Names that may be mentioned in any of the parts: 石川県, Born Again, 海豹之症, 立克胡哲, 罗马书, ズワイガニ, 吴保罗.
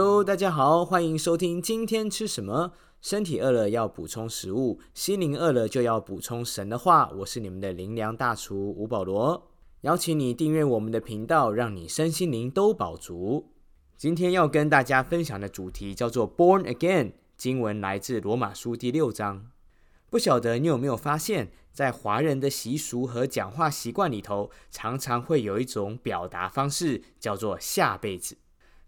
Hello， 大家好，欢迎收听今天吃什么。身体饿了要补充食物，心灵饿了就要补充神的话。我是你们的灵粮大厨吴保罗，邀请你订阅我们的频道，让你身心灵都饱足。今天要跟大家分享的主题叫做 Born Again， 经文来自罗马书第6章。不晓得你有没有发现，在华人的习俗和讲话习惯里头，常常会有一种表达方式叫做下辈子。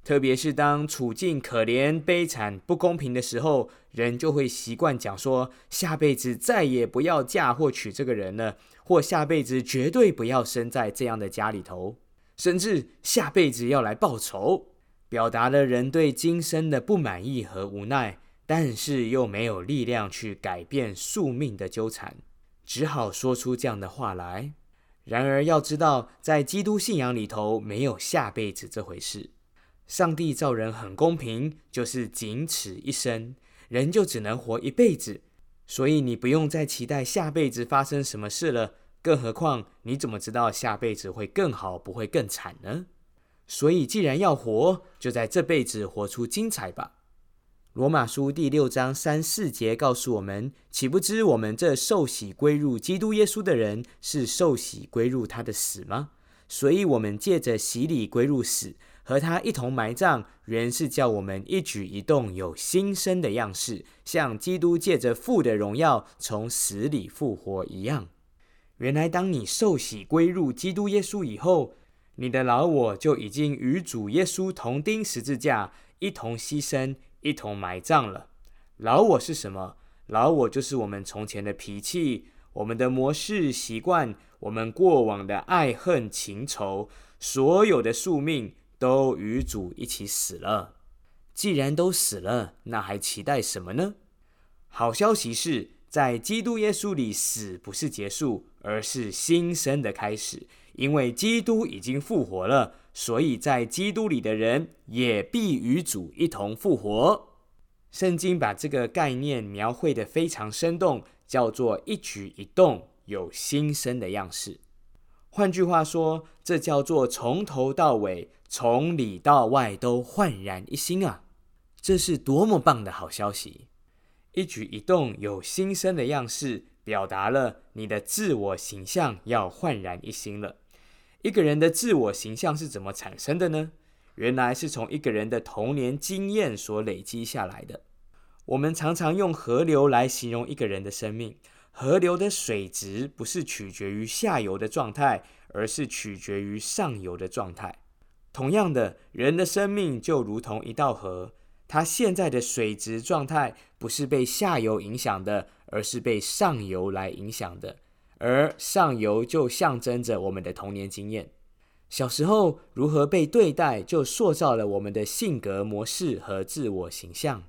特别是当处境可怜、悲惨、不公平的时候，人就会习惯讲说，下辈子再也不要嫁或娶这个人了，或下辈子绝对不要生在这样的家里头，甚至下辈子要来报仇，表达了人对今生的不满意和无奈，但是又没有力量去改变宿命的纠缠，只好说出这样的话来。然而要知道，在基督信仰里头，没有下辈子这回事。上帝造人很公平，就是仅此一生，人就只能活一辈子，所以你不用再期待下辈子发生什么事了，更何况你怎么知道下辈子会更好，不会更惨呢？所以既然要活，就在这辈子活出精彩吧。罗马书第6章3-4节告诉我们，岂不知我们这受洗归入基督耶稣的人，是受洗归入他的死吗？所以我们借着洗礼归入死，和他一同埋葬，原是叫我们一举一动有新生的样式，像基督借着父的荣耀从死里复活一样。原来当你受洗归入基督耶稣以后，你的老我就已经与主耶稣同钉十字架，一同牺牲，一同埋葬了。老我是什么？老我就是我们从前的脾气，我们的模式习惯，我们过往的爱恨情仇，所有的宿命都与主一起死了。既然都死了，那还期待什么呢？好消息是，在基督耶稣里，死不是结束，而是新生的开始。因为基督已经复活了，所以在基督里的人也必与主一同复活。圣经把这个概念描绘得非常生动，叫做一举一动有新生的样式。换句话说，这叫做从头到尾，从里到外都焕然一新啊！这是多么棒的好消息！一举一动有新生的样式，表达了你的自我形象要焕然一新了。一个人的自我形象是怎么产生的呢？原来是从一个人的童年经验所累积下来的。我们常常用河流来形容一个人的生命。河流的水质不是取决于下游的状态，而是取决于上游的状态。同样的，人的生命就如同一道河，它现在的水质状态不是被下游影响的，而是被上游来影响的。而上游就象征着我们的童年经验，小时候如何被对待，就塑造了我们的性格模式和自我形象。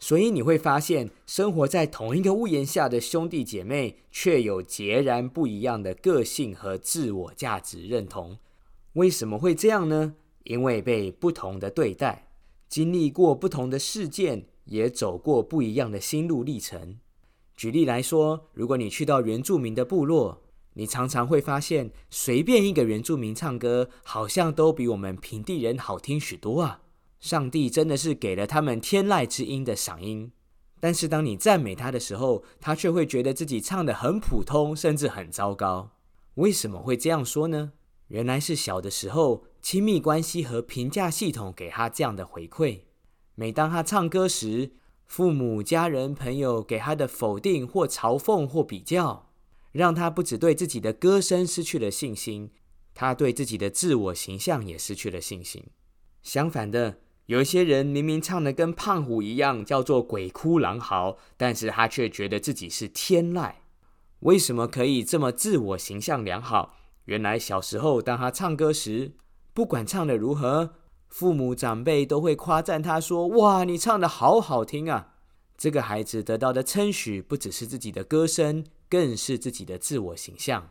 所以你会发现，生活在同一个屋檐下的兄弟姐妹，却有截然不一样的个性和自我价值认同。为什么会这样呢？因为被不同的对待，经历过不同的事件，也走过不一样的心路历程。举例来说，如果你去到原住民的部落，你常常会发现，随便一个原住民唱歌，好像都比我们平地人好听许多啊。上帝真的是给了他们天籁之音的嗓音，但是当你赞美他的时候，他却会觉得自己唱得很普通，甚至很糟糕。为什么会这样说呢？原来是小的时候，亲密关系和评价系统给他这样的回馈。每当他唱歌时，父母、家人、朋友给他的否定或嘲讽或比较，让他不只对自己的歌声失去了信心，他对自己的自我形象也失去了信心。相反的，有一些人明明唱得跟胖虎一样，叫做鬼哭狼嚎，但是他却觉得自己是天籁。为什么可以这么自我形象良好？原来小时候当他唱歌时，不管唱得如何，父母长辈都会夸赞他说，哇，你唱得好好听啊。这个孩子得到的称许不只是自己的歌声，更是自己的自我形象。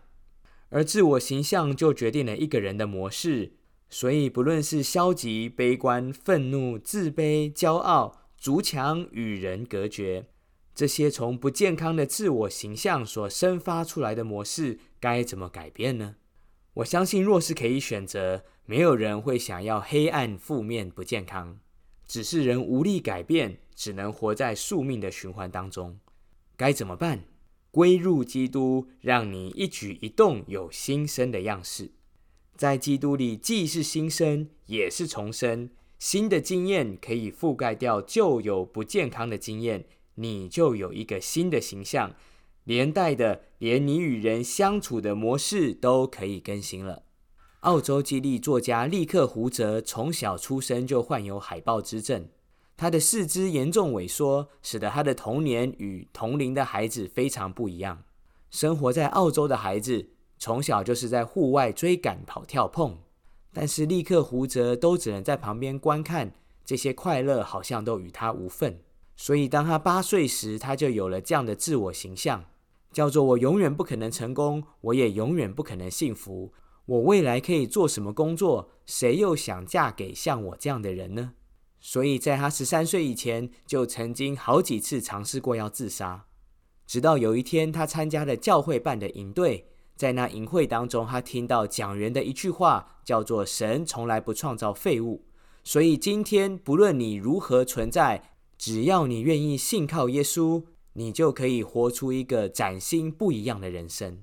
而自我形象就决定了一个人的模式，所以不论是消极、悲观、愤怒、自卑、骄傲、筑墙、与人隔绝，这些从不健康的自我形象所生发出来的模式，该怎么改变呢？我相信若是可以选择，没有人会想要黑暗、负面、不健康。只是人无力改变，只能活在宿命的循环当中。该怎么办？归入基督，让你一举一动有新生的样式。在基督里既是新生，也是重生。新的经验可以覆盖掉旧有不健康的经验，你就有一个新的形象，连带的连你与人相处的模式都可以更新了。澳洲激励作家立克胡哲从小出生就患有海豹之症，他的四肢严重萎缩，使得他的童年与同龄的孩子非常不一样。生活在澳洲的孩子从小就是在户外追赶、跑、跳、碰，但是立克胡哲都只能在旁边观看，这些快乐好像都与他无份。所以当他8岁时，他就有了这样的自我形象，叫做我永远不可能成功，我也永远不可能幸福，我未来可以做什么工作，谁又想嫁给像我这样的人呢？所以在他13岁以前，就曾经好几次尝试过要自杀。直到有一天，他参加了教会办的营队，在那营会当中，他听到讲员的一句话，叫做神从来不创造废物，所以今天不论你如何存在，只要你愿意信靠耶稣，你就可以活出一个崭新不一样的人生。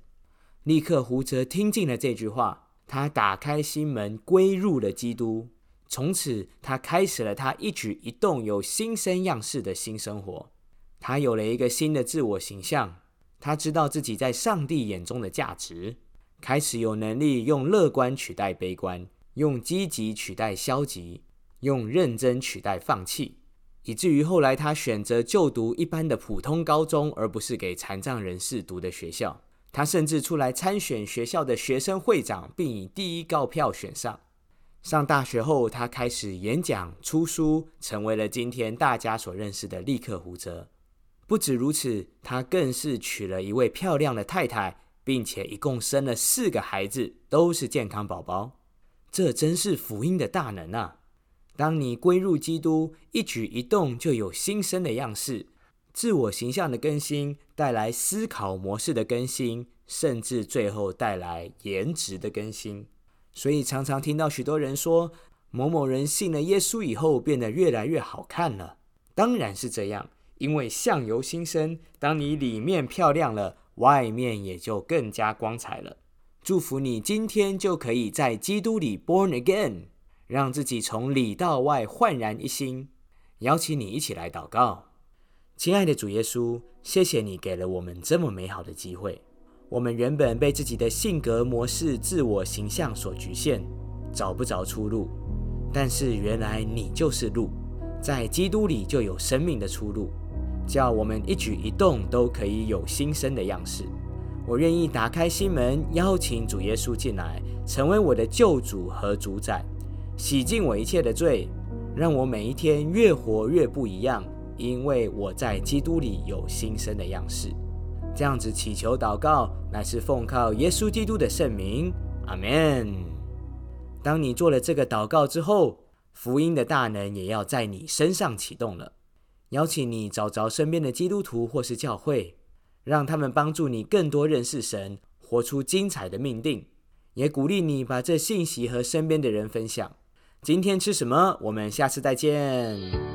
立克胡哲听进了这句话，他打开心门，归入了基督。从此他开始了他一举一动有新生样式的新生活，他有了一个新的自我形象，他知道自己在上帝眼中的价值，开始有能力用乐观取代悲观，用积极取代消极，用认真取代放弃，以至于后来他选择就读一般的普通高中，而不是给残障人士读的学校。他甚至出来参选学校的学生会长，并以第一高票选上。上大学后，他开始演讲、出书，成为了今天大家所认识的立克胡哲。不止如此，他更是娶了一位漂亮的太太，并且一共生了4个孩子，都是健康宝宝。这真是福音的大能啊！当你归入基督，一举一动就有新生的样式。自我形象的更新带来思考模式的更新，甚至最后带来颜值的更新。所以常常听到许多人说，某某人信了耶稣以后变得越来越好看了。当然是这样，因为相由心生，当你里面漂亮了，外面也就更加光彩了。祝福你今天就可以在基督里 born again， 让自己从里到外焕然一新。邀请你一起来祷告。亲爱的主耶稣，谢谢你给了我们这么美好的机会。我们原本被自己的性格模式、自我形象所局限，找不着出路，但是原来你就是路，在基督里就有生命的出路，叫我们一举一动都可以有新生的样式。我愿意打开心门，邀请主耶稣进来，成为我的救主和主宰，洗净我一切的罪，让我每一天越活越不一样，因为我在基督里有新生的样式。这样子祈求祷告，乃是奉靠耶稣基督的圣名，阿们。当你做了这个祷告之后，福音的大能也要在你身上启动了。邀请你找着身边的基督徒或是教会，让他们帮助你更多认识神，活出精彩的命定。也鼓励你把这信息和身边的人分享。今天吃什么？我们下次再见。